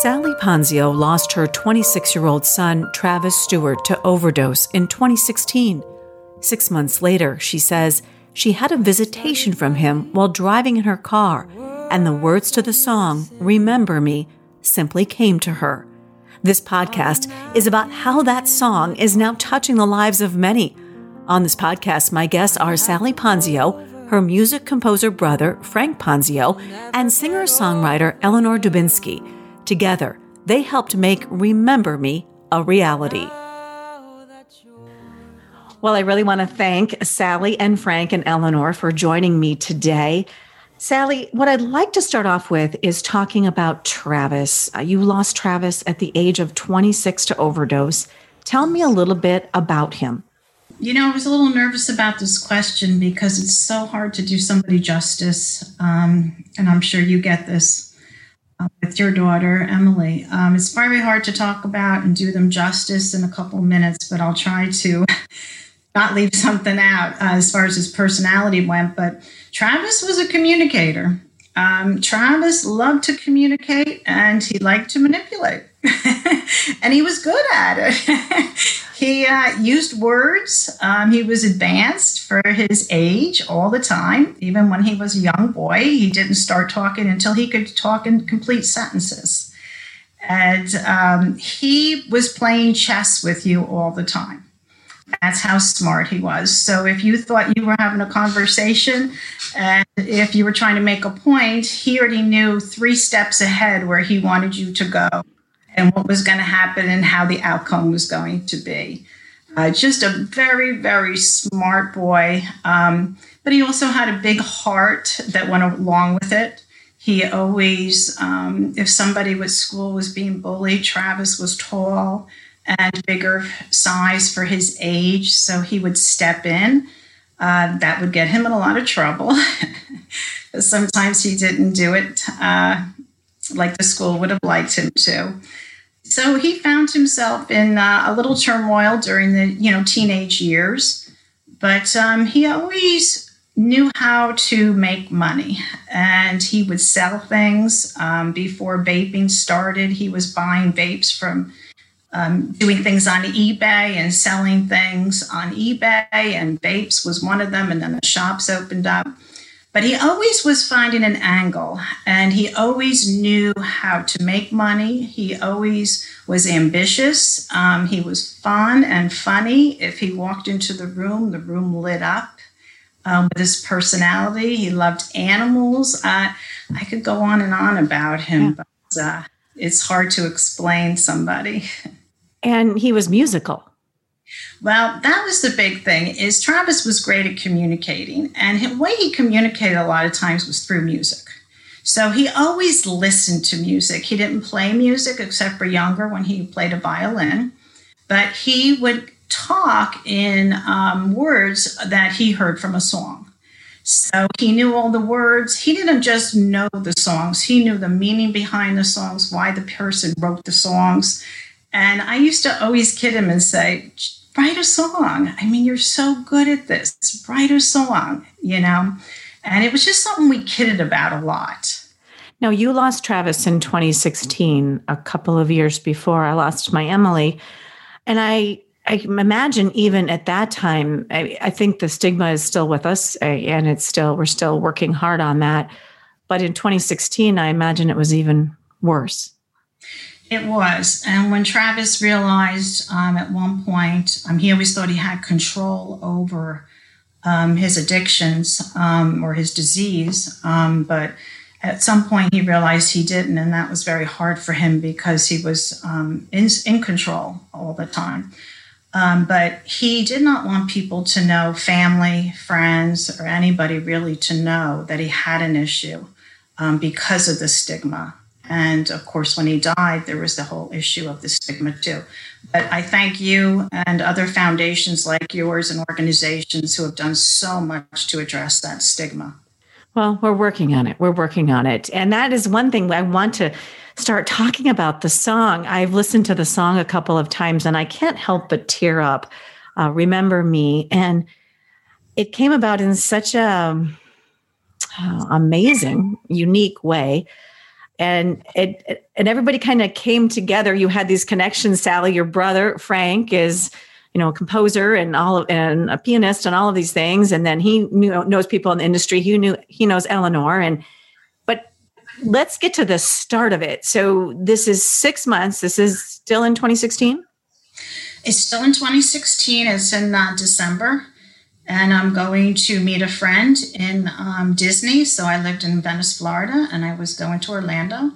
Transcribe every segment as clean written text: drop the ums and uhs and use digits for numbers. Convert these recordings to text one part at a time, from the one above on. Sally Ponzio lost her 26-year-old son, Travis Stewart, to overdose in 2016. 6 months later, she says she had a visitation from him while driving in her car, and the words to the song, Remember Me, simply came to her. This podcast is about how that song is now touching the lives of many. On this podcast, my guests are Sally Ponzio, her music composer brother, Frank Ponzio, and singer-songwriter Eleanor Dubinsky. Together, they helped make Remember Me a reality. Well, I really want to thank Sally and Frank and Eleanor for joining me today. Sally, what I'd like to start off with is talking about Travis. You lost Travis at the age of 26 to overdose. Tell me a little bit about him. You know, I was a little nervous about this question because it's so hard to do somebody justice. And I'm sure you get this with your daughter, Emily. It's very hard to talk about and do them justice in a couple minutes, but I'll try to not leave something out as far as his personality went. But Travis was a communicator. Travis loved to communicate and he liked to manipulate. And he was good at it. He used words. He was advanced for his age all the time. Even when he was a young boy, he didn't start talking until he could talk in complete sentences. And he was playing chess with you all the time. That's how smart he was. So if you thought you were having a conversation and if you were trying to make a point, he already knew 3 steps ahead where he wanted you to go and what was going to happen and how the outcome was going to be. Just a very, very smart boy. But he also had a big heart that went along with it. He always, if somebody at school was being bullied, Travis was tall and bigger size for his age, so he would step in. That would get him in a lot of trouble. Sometimes he didn't do it like the school would have liked him to. So he found himself in a little turmoil during the teenage years, but he always knew how to make money, and he would sell things. Before vaping started, he was buying vapes from doing things on eBay and selling things on eBay, and vapes was one of them, and then the shops opened up. But he always was finding an angle, and he always knew how to make money. He always was ambitious. He was fun and funny. If he walked into the room lit up with his personality. He loved animals. I could go on and on about him, yeah. But it's hard to explain somebody. And he was musical. Well, that was the big thing, is Travis was great at communicating. And the way he communicated a lot of times was through music. So he always listened to music. He didn't play music except for younger when he played a violin. But he would talk in words that he heard from a song. So he knew all the words. He didn't just know the songs. He knew the meaning behind the songs, why the person wrote the songs. And I used to always kid him and say, write a song. I mean, you're so good at this. Write a song, And it was just something we kidded about a lot. Now, you lost Travis in 2016, a couple of years before I lost my Emily. And I imagine even at that time, I think the stigma is still with us, and we're still working hard on that. But in 2016, I imagine it was even worse. It was. And when Travis realized at one point, he always thought he had control over his addictions or his disease. But at some point he realized he didn't. And that was very hard for him because he was in control all the time. But he did not want people to know, family, friends, or anybody really to know that he had an issue because of the stigma. And of course, when he died, there was the whole issue of the stigma too. But I thank you and other foundations like yours and organizations who have done so much to address that stigma. Well, we're working on it. We're working on it. And that is one thing I want to start talking about, the song. I've listened to the song a couple of times and I can't help but tear up, Remember Me. And it came about in such a amazing, unique way. And everybody kind of came together. You had these connections. Sally, your brother, Frank, is, you know, a composer and a pianist and all of these things. And then he knows people in the industry. He knows Eleanor. But let's get to the start of it. So this is 6 months. This is still in 2016? It's still in 2016. It's in December. And I'm going to meet a friend in Disney. So I lived in Venice, Florida, and I was going to Orlando.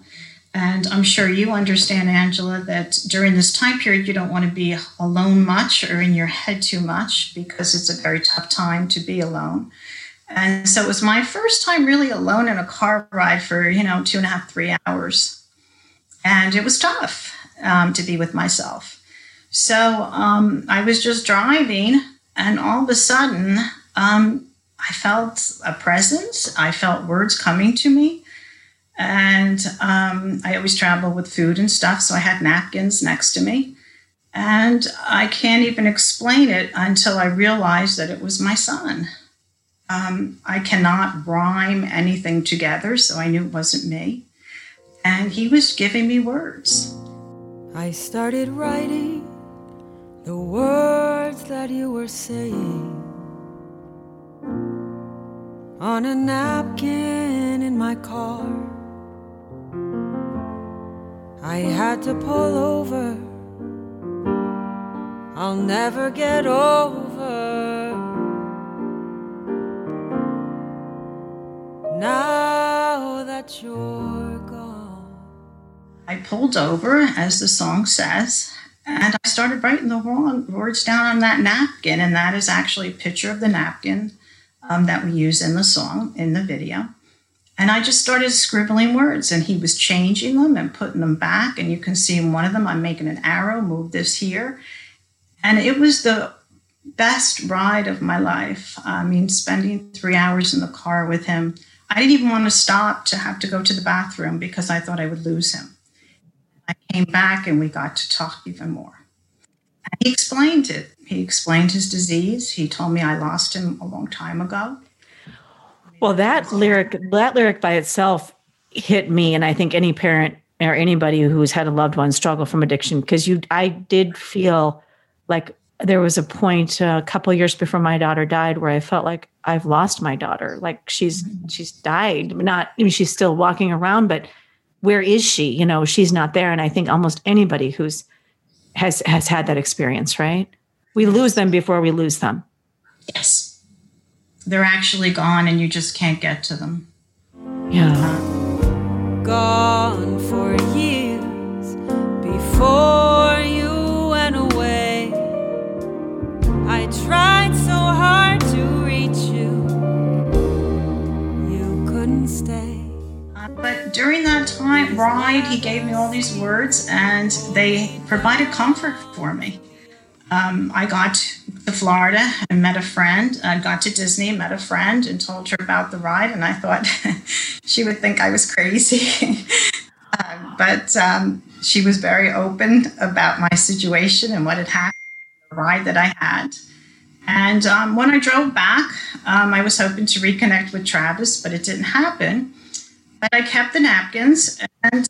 And I'm sure you understand, Angela, that during this time period, you don't want to be alone much or in your head too much because it's a very tough time to be alone. And so it was my first time really alone in a car ride for, 2.5, 3 hours. And it was tough to be with myself. So I was just driving, and all of a sudden, I felt a presence. I felt words coming to me. And I always travel with food and stuff, so I had napkins next to me. And I can't even explain it until I realized that it was my son. I cannot rhyme anything together, so I knew it wasn't me. And he was giving me words. I started writing the words that you were saying on a napkin in my car. I had to pull over. I'll never get over. Now that you're gone. I pulled over, as the song says, and I started writing the words down on that napkin, and that is actually a picture of the napkin that we use in the song, in the video. And I just started scribbling words, and he was changing them and putting them back. And you can see in one of them, I'm making an arrow, move this here. And it was the best ride of my life. I mean, spending 3 hours in the car with him. I didn't even want to stop to have to go to the bathroom because I thought I would lose him. I came back and we got to talk even more. And he explained it. He explained his disease. He told me I lost him a long time ago. Well, that lyric by itself hit me. And I think any parent or anybody who's had a loved one struggle from addiction, because I did feel like there was a point a couple of years before my daughter died where I felt like I've lost my daughter. Like she's died. She's still walking around, but where is she? She's not there. And I think almost anybody who's has had that experience, right? We lose them before we lose them. Yes. They're actually gone, and you just can't get to them. Yeah. Gone for years before you went away. I tried so hard to reach you. You couldn't stay. But during that time, he gave me all these words, and they provided comfort for me. I got to Florida and met a friend. I got to Disney, met a friend, and told her about the ride. And I thought she would think I was crazy. but she was very open about my situation and what had happened, the ride that I had. And when I drove back, I was hoping to reconnect with Travis, but it didn't happen. But I kept the napkins, and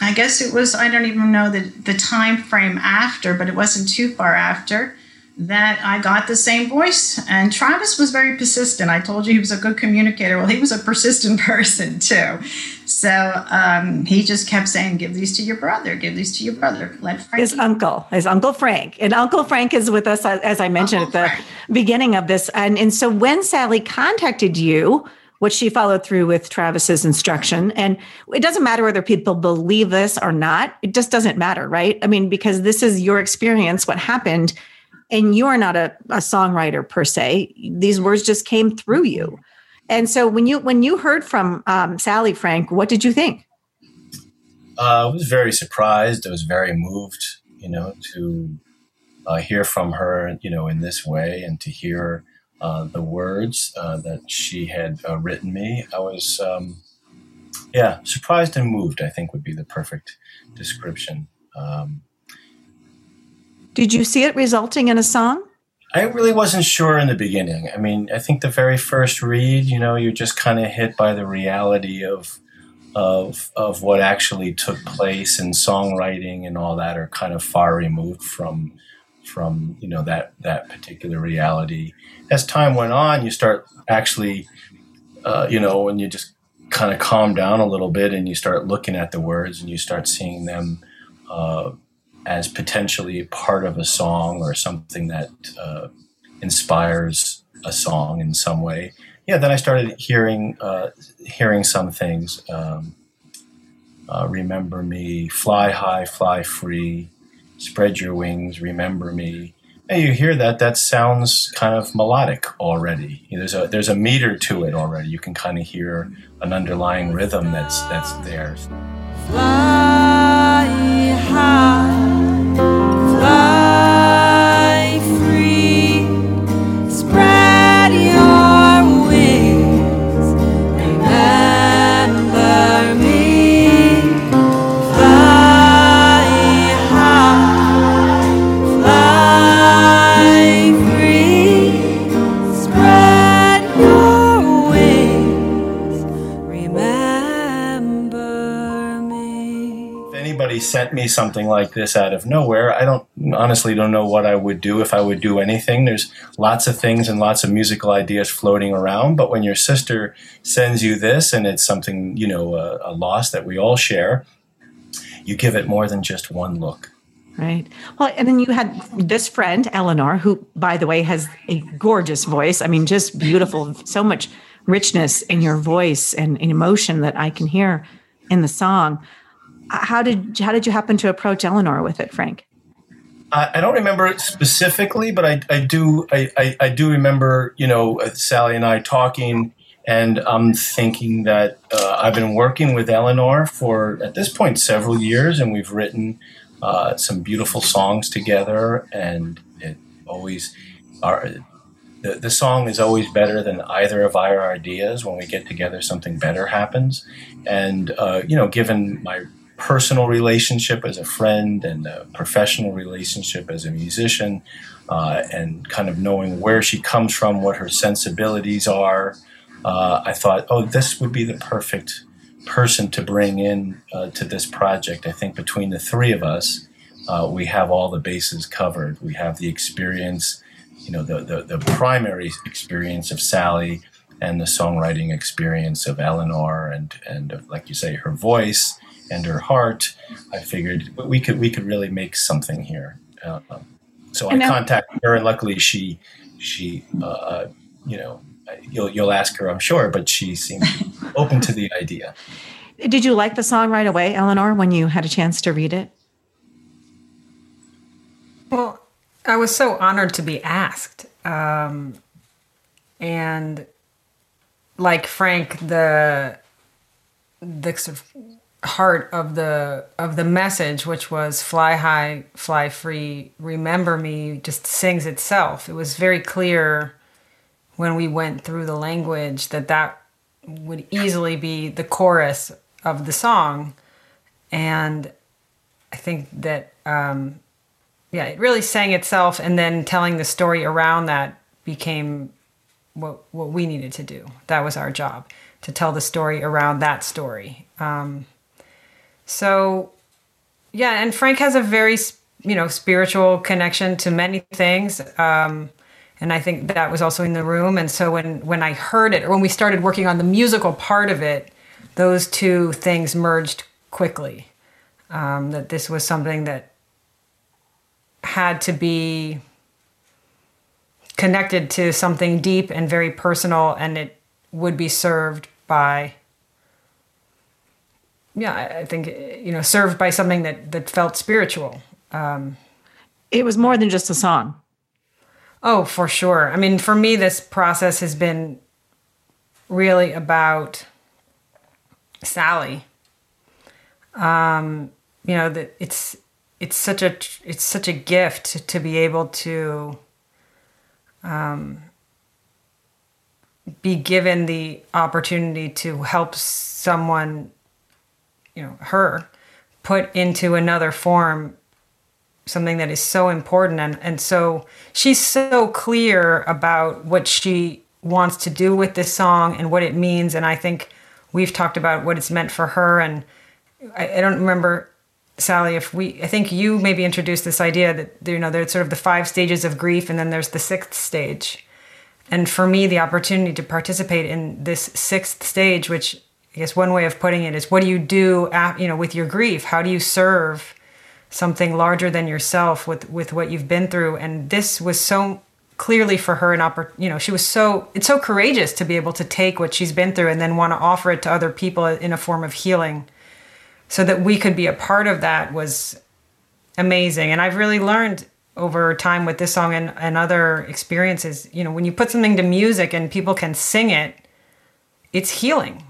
I guess it was, I don't even know the time frame after, but it wasn't too far after that I got the same voice. And Travis was very persistent. I told you he was a good communicator. Well, he was a persistent person too. So he just kept saying, give these to your brother, Let Frank his uncle Frank. And Uncle Frank is with us, as I mentioned at the beginning of this. And so when Sally contacted you, which she followed through with Travis's instruction. And it doesn't matter whether people believe this or not. It just doesn't matter, right? I mean, because this is your experience, what happened, and you are not a songwriter per se. These words just came through you. And so when you heard from Sally, Frank, what did you think? I was very surprised. I was very moved, to hear from her, in this way, and to hear the words that she had written me. I was, surprised and moved, I think, would be the perfect description. Did you see it resulting in a song? I really wasn't sure in the beginning. I mean, I think the very first read, you're just kind of hit by the reality of of what actually took place in songwriting and all that are kind of far removed from you know that particular reality. As time went on, you start actually you know, when you just kind of calm down a little bit and you start looking at the words and you start seeing them as potentially part of a song or something that inspires a song in some way. Yeah, then I started hearing some things. Remember Me, Fly High, Fly Free, Spread Your Wings, Remember Me. And you hear that sounds kind of melodic already. There's a meter to it already. You can kind of hear an underlying rhythm that's there. Fly high, fly free, spread your wings, remember me. Fly high, fly free, spread your wings, remember me. If anybody sent me something like this out of nowhere, I honestly don't know what I would do, if I would do anything. There's lots of things and lots of musical ideas floating around, but when your sister sends you this and it's something, you know, a loss that we all share, you give it more than just one look. Right. Well, and then you had this friend, Eleanor, who, by the way, has a gorgeous voice. I mean, just beautiful, so much richness in your voice and emotion that I can hear in the song. How did you happen to approach Eleanor with it, Frank? I don't remember it specifically, but I do remember, you know, Sally and I talking, and I'm thinking that I've been working with Eleanor for, at this point, several years, and we've written some beautiful songs together, and it always the song is always better than either of our ideas. When we get together, something better happens. And you know, given my personal relationship as a friend and a professional relationship as a musician, and kind of knowing where she comes from, what her sensibilities are, I thought, oh, this would be the perfect person to bring in to this project. I think between the three of us, we have all the bases covered. We have the experience, you know, the primary experience of Sally and the songwriting experience of Eleanor, and like you say, her voice and her heart. I figured we could really make something here. So I contacted her, and luckily she you know. You'll ask her, I'm sure, but she seemed open to the idea. Did you like the song right away, Eleanor, when you had a chance to read it? Well, I was so honored to be asked. And like Frank, the sort of heart of the message, which was fly high, fly free, remember me, just sings itself. It was very clear when we went through the language that would easily be the chorus of the song. And I think that, yeah, it really sang itself, and then telling the story around that became what we needed to do. That was our job, to tell the story around that story. So, yeah, and Frank has a very, you know, spiritual connection to many things. And I think that was also in the room. And so when I heard it, or when we started working on the musical part of it, those two things merged quickly. That this was something that had to be connected to something deep and very personal, and it would be served by, I think, you know, served by something that felt spiritual. It was more than just a song. Oh, for sure. I mean, for me, this process has been really about Sally. You know, that it's such a gift to be able to be given the opportunity to help someone, you know, her, put into another form something that is so important. And so she's so clear about what she wants to do with this song and what it means. And I think we've talked about what it's meant for her. And I don't remember, Sally, I think you maybe introduced this idea that, you know, there's sort of the 5 stages of grief, and then there's the 6th stage. And for me, the opportunity to participate in this 6th stage, which I guess one way of putting it is, what do you do, with your grief? How do you serve something larger than yourself with what you've been through? And this was so clearly for her an opportunity. You know, it's so courageous to be able to take what she's been through and then want to offer it to other people in a form of healing. So that we could be a part of that was amazing. And I've really learned over time with this song and other experiences, you know, when you put something to music and people can sing it, it's healing.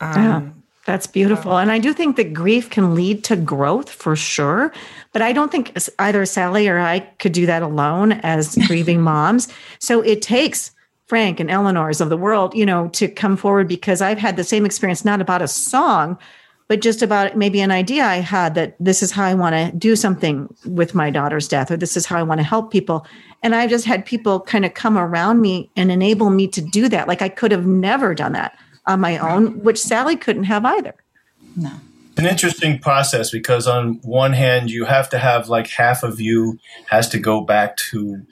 That's beautiful. And I do think that grief can lead to growth for sure. But I don't think either Sally or I could do that alone as grieving moms. So it takes Frank and Eleanor's of the world, you know, to come forward, because I've had the same experience, not about a song, but just about maybe an idea I had that this is how I want to do something with my daughter's death, or this is how I want to help people. And I've just had people kind of come around me and enable me to do that. Like I could have never done that on my own, which Sally couldn't have either. No. It's an interesting process, because on one hand, you have to have, like, half of you has to go back to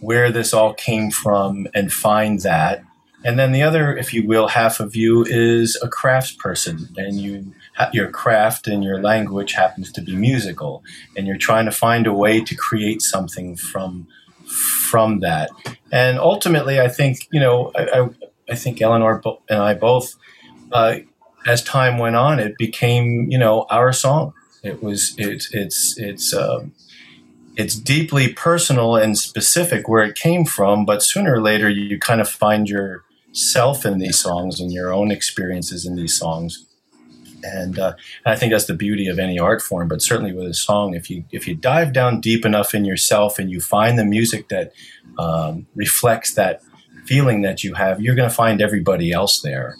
where this all came from and find that. And then the other, if you will, half of you is a craftsperson, and your craft and your language happens to be musical, and you're trying to find a way to create something from that. And ultimately, I think, you know, I think Eleanor and I both, as time went on, it became, you know, our song. It's deeply personal and specific where it came from, but sooner or later you kind of find yourself in these songs and your own experiences in these songs. And I think that's the beauty of any art form, but certainly with a song, if you dive down deep enough in yourself and you find the music that reflects that feeling that you have, you're going to find everybody else there,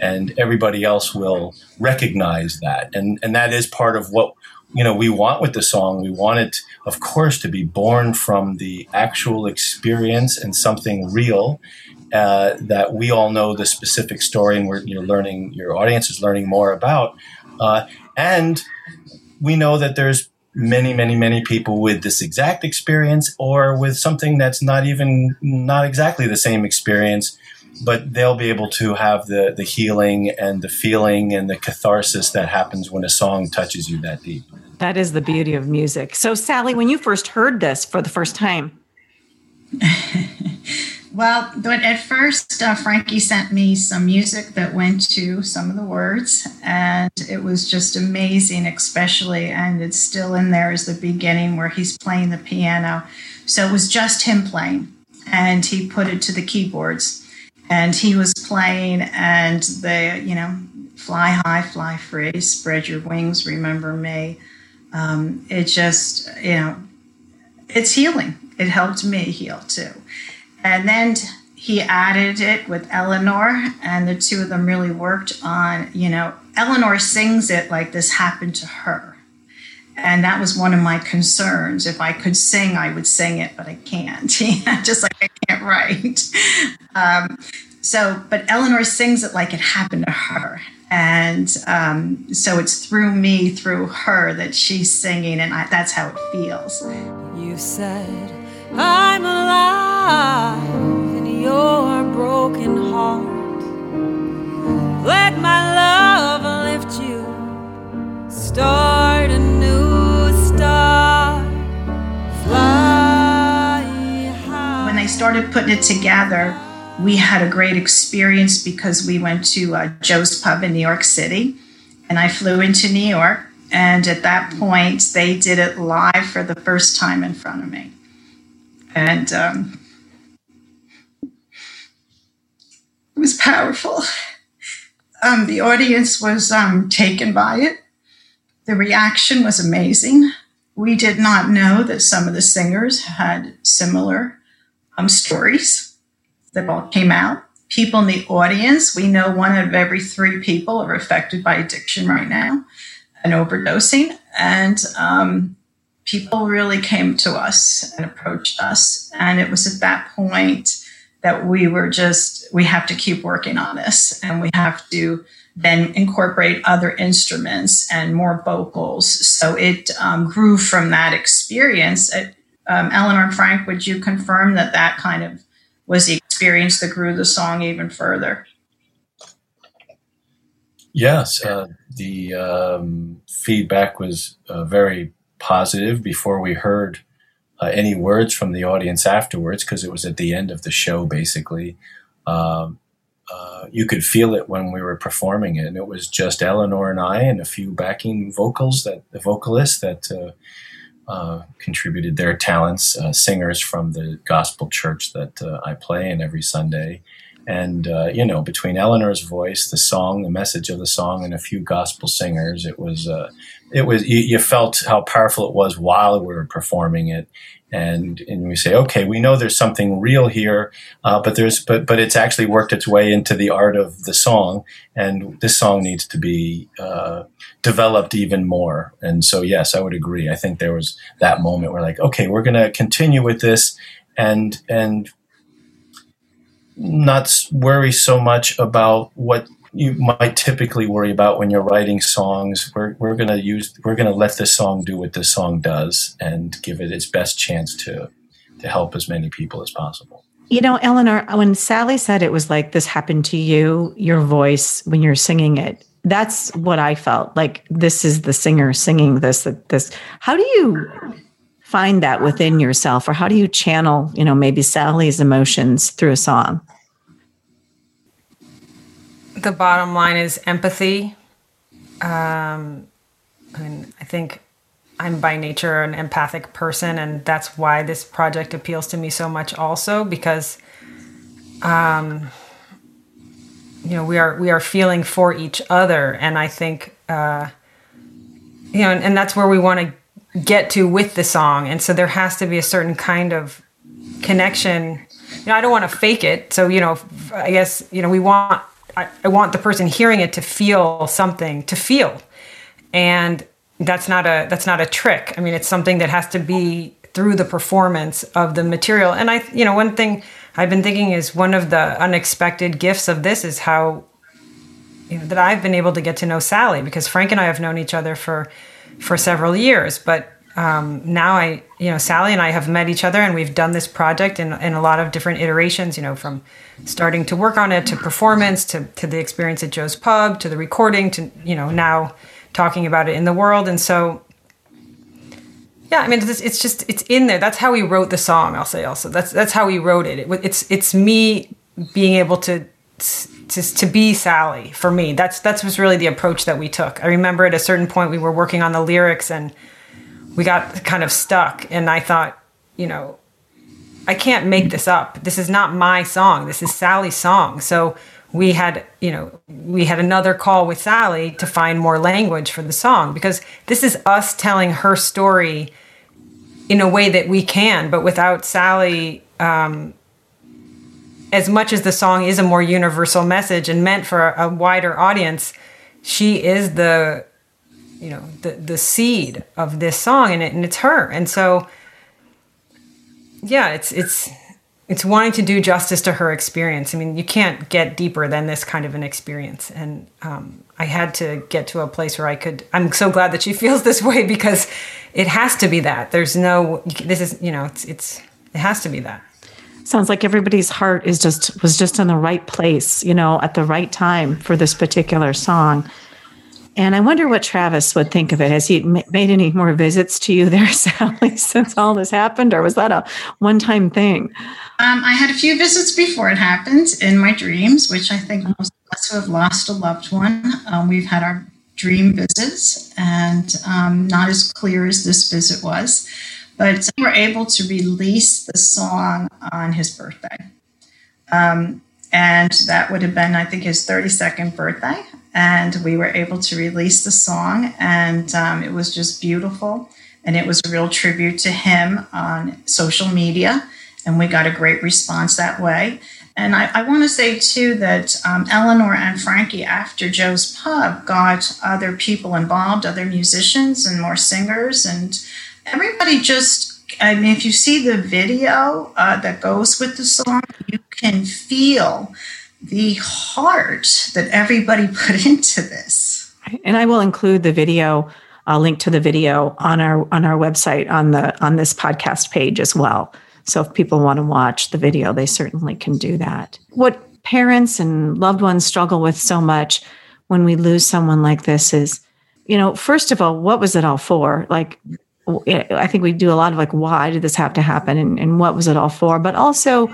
and everybody else will recognize that. And that is part of what, you know, we want with the song. We want it, of course, to be born from the actual experience and something real. That we all know the specific story, and your audience is learning more about. And we know that there's many, many, many people with this exact experience, or with something that's not exactly the same experience, but they'll be able to have the healing and the feeling and the catharsis that happens when a song touches you that deep. That is the beauty of music. So, Sally, when you first heard this for the first time, well, at first, Frankie sent me some music that went to some of the words, and it was just amazing, especially, and it's still in there as the beginning where he's playing the piano. So it was just him playing, and he put it to the keyboards, and he was playing, and the, you know, fly high, fly free, spread your wings, remember me. It just, you know, it's healing. It helped me heal too. And then he added it with Eleanor, and the two of them really worked on, you know, Eleanor sings it like this happened to her. And that was one of my concerns. If I could sing, I would sing it, but I can't. Just like I can't write. But Eleanor sings it like it happened to her. And so it's through me, through her, that she's singing, and that's how it feels. You said, I'm alive in your broken heart. Let my love lift you, start a new star, fly high. When they started putting it together, we had a great experience, because we went to Joe's Pub in New York City, and I flew into New York, and at that point, they did it live for the first time in front of me. And it was powerful. The audience was taken by it. The reaction was amazing. We did not know that some of the singers had similar stories that all came out. People in the audience, we know 1 out of every 3 people are affected by addiction right now and overdosing. And people really came to us and approached us. And it was at that point that we were just, we have to keep working on this, and we have to then incorporate other instruments and more vocals. So it grew from that experience. Eleanor and Frank, would you confirm that that kind of was the experience that grew the song even further? Yes, the feedback was very positive before we heard any words from the audience afterwards, because it was at the end of the show, basically. You could feel it when we were performing it, and it was just Eleanor and I and a few backing vocals, that the vocalists that contributed their talents, singers from the gospel church that I play in every Sunday. And, you know, between Eleanor's voice, the song, the message of the song, and a few gospel singers, it was you felt how powerful it was while we were performing it. And we say, okay, we know there's something real here, but it's actually worked its way into the art of the song, and this song needs to be developed even more. And so, yes, I would agree. I think there was that moment where, like, okay, we're going to continue with this and not worry so much about what you might typically worry about when you're writing songs. We're going to let this song do what this song does and give it its best chance to help as many people as possible. You know, Eleanor, when Sally said it was like, this happened to you, your voice when you're singing it, that's what I felt like. This is the singer singing this. How do you find that within yourself, or how do you channel, you know, maybe Sally's emotions through a song? The bottom line is empathy. I think I'm by nature an empathic person, and that's why this project appeals to me so much also, because, you know, we are feeling for each other. And I think, you know, and that's where we want to get to with the song. And so there has to be a certain kind of connection. You know, I don't want to fake it. So, you know, I guess, you know, I want the person hearing it to feel something, to feel. And that's not a trick. I mean, it's something that has to be through the performance of the material. And I, you know, one thing I've been thinking is one of the unexpected gifts of this is how, you know, that I've been able to get to know Sally, because Frank and I have known each other for several years. But now I, you know, Sally and I have met each other, and we've done this project in a lot of different iterations, you know, from starting to work on it, to performance, to the experience at Joe's Pub, to the recording, to, you know, now talking about it in the world. And so, yeah, I mean, it's in there. That's how we wrote the song. I'll say also, that's how we wrote it. It's me being able to be Sally for me. That's was really the approach that we took. I remember at a certain point we were working on the lyrics, and we got kind of stuck, and I thought, you know, I can't make this up. This is not my song. This is Sally's song. So we had another call with Sally to find more language for the song, because this is us telling her story in a way that we can, but without Sally, as much as the song is a more universal message and meant for a wider audience, she is the, you know, the seed of this song, and it's her. And so, yeah, it's wanting to do justice to her experience. I mean, you can't get deeper than this kind of an experience. And, I had to get to a place where I'm so glad that she feels this way, because it has to be that. It has to be that. Sounds like everybody's heart was just in the right place, you know, at the right time for this particular song. And I wonder what Travis would think of it. Has he made any more visits to you there, Sally, since all this happened? Or was that a one-time thing? I had a few visits before it happened in my dreams, which I think most of us who have lost a loved one, we've had our dream visits, and not as clear as this visit was. But we were able to release the song on his birthday. And that would have been, I think, his 32nd birthday. And we were able to release the song, and it was just beautiful. And it was a real tribute to him on social media. And we got a great response that way. And I want to say, too, that Eleanor and Frankie, after Joe's Pub, got other people involved, other musicians and more singers. And everybody just, I mean, if you see the video that goes with the song, you can feel the heart that everybody put into this. And I will include the video, a link to the video on our website on this podcast page as well. So if people want to watch the video, they certainly can do that. What parents and loved ones struggle with so much when we lose someone like this is, you know, first of all, what was it all for? Like, I think we do a lot of like, why did this have to happen? And what was it all for? But also,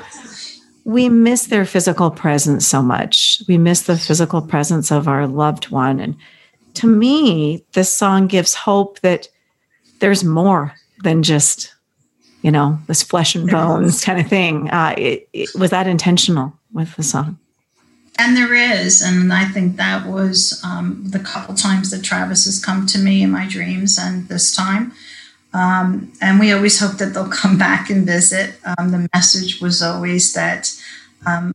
we miss their physical presence so much. We miss the physical presence of our loved one. And to me, this song gives hope that there's more than just, you know, this flesh and bones kind of thing. Was that intentional with the song? And there is. And I think that was the couple times that Travis has come to me in my dreams and this time. And we always hope that they'll come back and visit. The message was always that I'm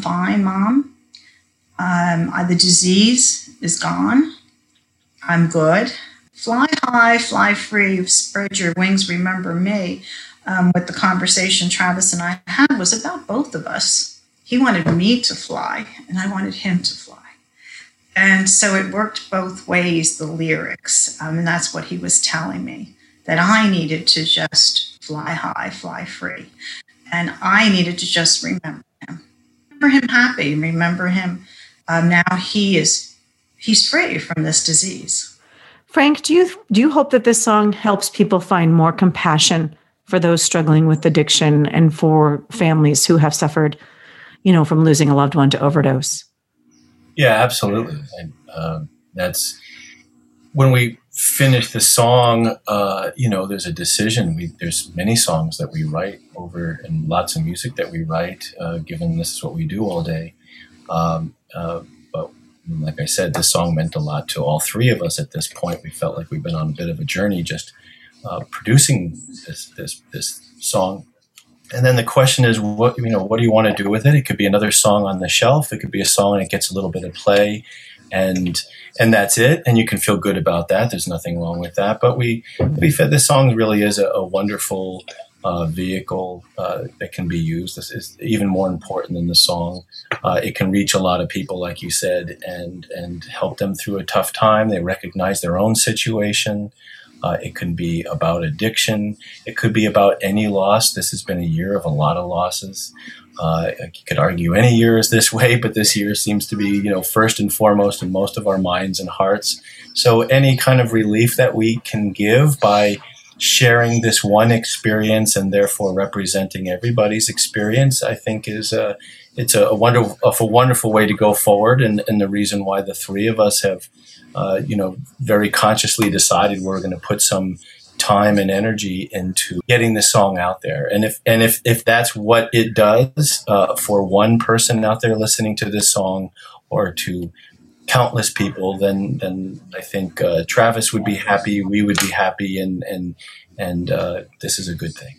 fine, Mom. The disease is gone. I'm good. Fly high, fly free, spread your wings, remember me. What the conversation Travis and I had was about both of us. He wanted me to fly, and I wanted him to fly. And so it worked both ways, the lyrics. And that's what he was telling me, that I needed to just fly high, fly free. And I needed to just remember him. Remember him happy. Remember him. Now he's free from this disease. Frank, do you hope that this song helps people find more compassion for those struggling with addiction and for families who have suffered, you know, from losing a loved one to overdose? Yeah, absolutely. That's when we finish the song. You know, there's a decision. There's many songs that we write over, and lots of music that we write. Given this is what we do all day, but like I said, this song meant a lot to all three of us. At this point, we felt like we've been on a bit of a journey, just producing this song. And then the question is, what do you want to do with it? It could be another song on the shelf. It could be a song that gets a little bit of play, and that's it. And you can feel good about that. There's nothing wrong with that. But we felt this song really is a wonderful vehicle that can be used. This is even more important than the song. It can reach a lot of people, like you said, and help them through a tough time. They recognize their own situation. It can be about addiction. It could be about any loss. This has been a year of a lot of losses. You could argue any year is this way, but this year seems to be, you know, first and foremost in most of our minds and hearts. So any kind of relief that we can give by sharing this one experience and therefore representing everybody's experience, I think is a wonderful way to go forward. And the reason why the three of us have, very consciously decided we're going to put some time and energy into getting this song out there. And if that's what it does for one person out there listening to this song or to countless people, then I think Travis would be happy, we would be happy, and this is a good thing.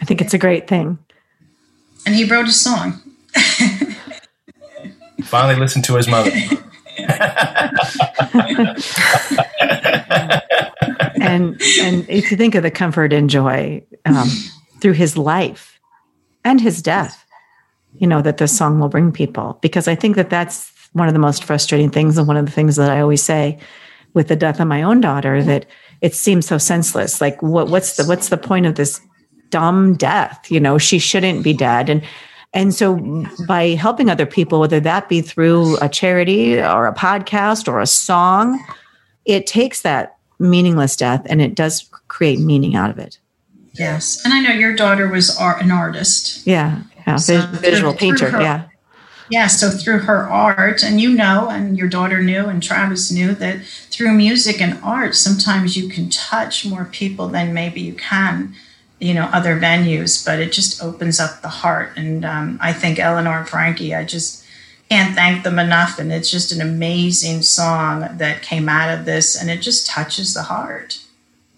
I think it's a great thing. And he wrote a song. He finally listened to his mother. and if you think of the comfort and joy through his life and his death, you know, that this song will bring people, because I think that that's one of the most frustrating things. And one of the things that I always say with the death of my own daughter, that it seems so senseless. Like what's the point of this dumb death? You know, she shouldn't be dead. And so by helping other people, whether that be through a charity or a podcast or a song, it takes that meaningless death and it does create meaning out of it. Yes. And I know your daughter was an artist. Yeah. So visual painter. Yeah. So through her art, and you know, and your daughter knew and Travis knew that through music and art, sometimes you can touch more people than maybe you can, you know, other venues, but it just opens up the heart. And I think Eleanor and Frankie, I just can't thank them enough. And it's just an amazing song that came out of this, and it just touches the heart.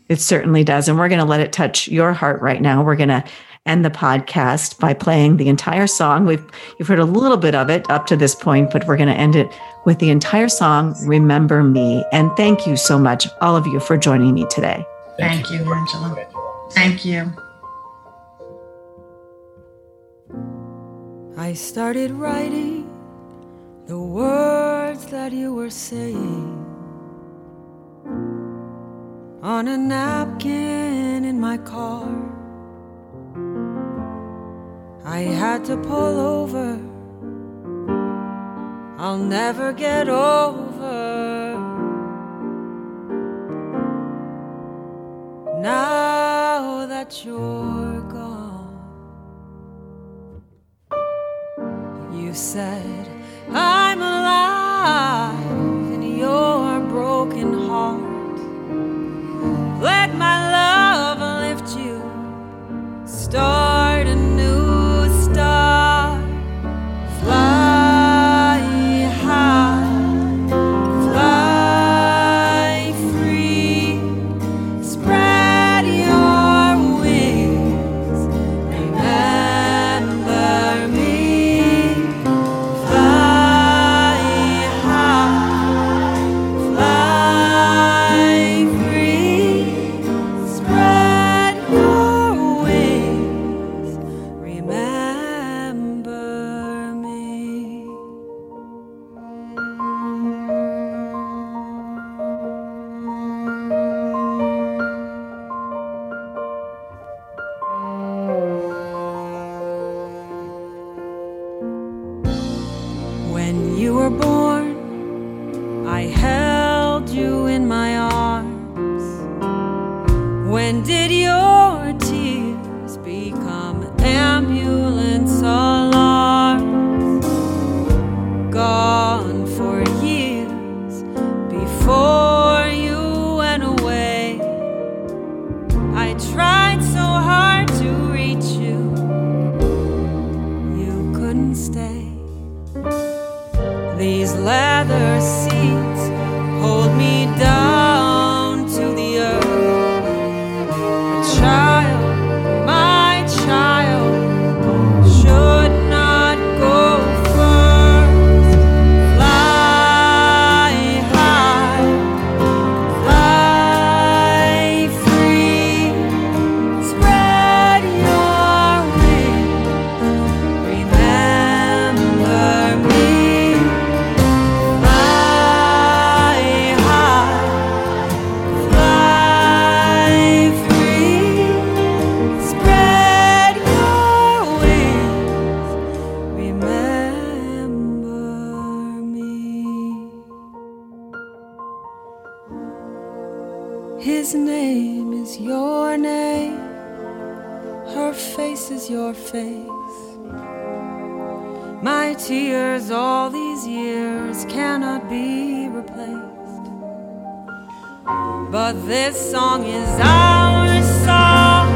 It certainly does. And we're going to let it touch your heart right now. We're going to end the podcast by playing the entire song. You've heard a little bit of it up to this point, but we're going to end it with the entire song, Remember Me. And thank you so much, all of you, for joining me today. Thank you, Angela. Thank you. I started writing the words that you were saying on a napkin in my car. I had to pull over. I'll never get over. Now that you're gone, you said I'm alive in your broken heart. Let my love lift you. Start a new star. Fly high, fly free. Spread your wings. Remember me. Fly high, fly free. Spread your wings. Remember me. When you were born, I held you in my arms. When did your tears become ambulance alarms? Gone for years before you went away. I tried so hard to reach you. You couldn't stay. These leather seats hold me down to the earth. A child, my child, should not go first. Fly high, fly free. Spread your wings. Remember me. Fly high, fly free. Spread your wings. Remember me. His name is your name. Her face is your face. My tears all these years cannot be replaced. But this song is our song,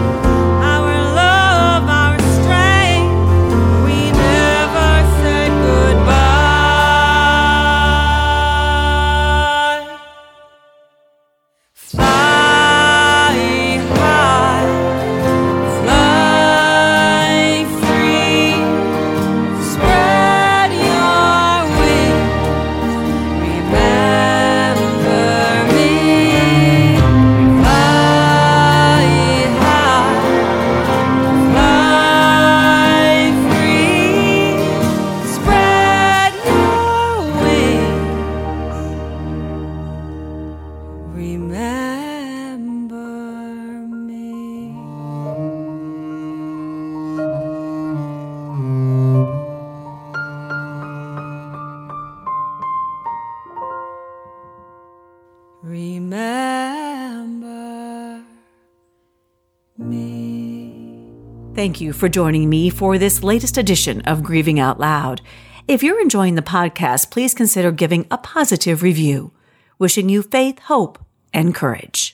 our love, our strength. We never said goodbye. Fly high, fly free. Spread your wings. Remember me. Fly high, fly free. Spread your wings. Remember me. Remember me. Thank you for joining me for this latest edition of Grieving Out Loud. If you're enjoying the podcast, please consider giving a positive review. Wishing you faith, hope, and courage.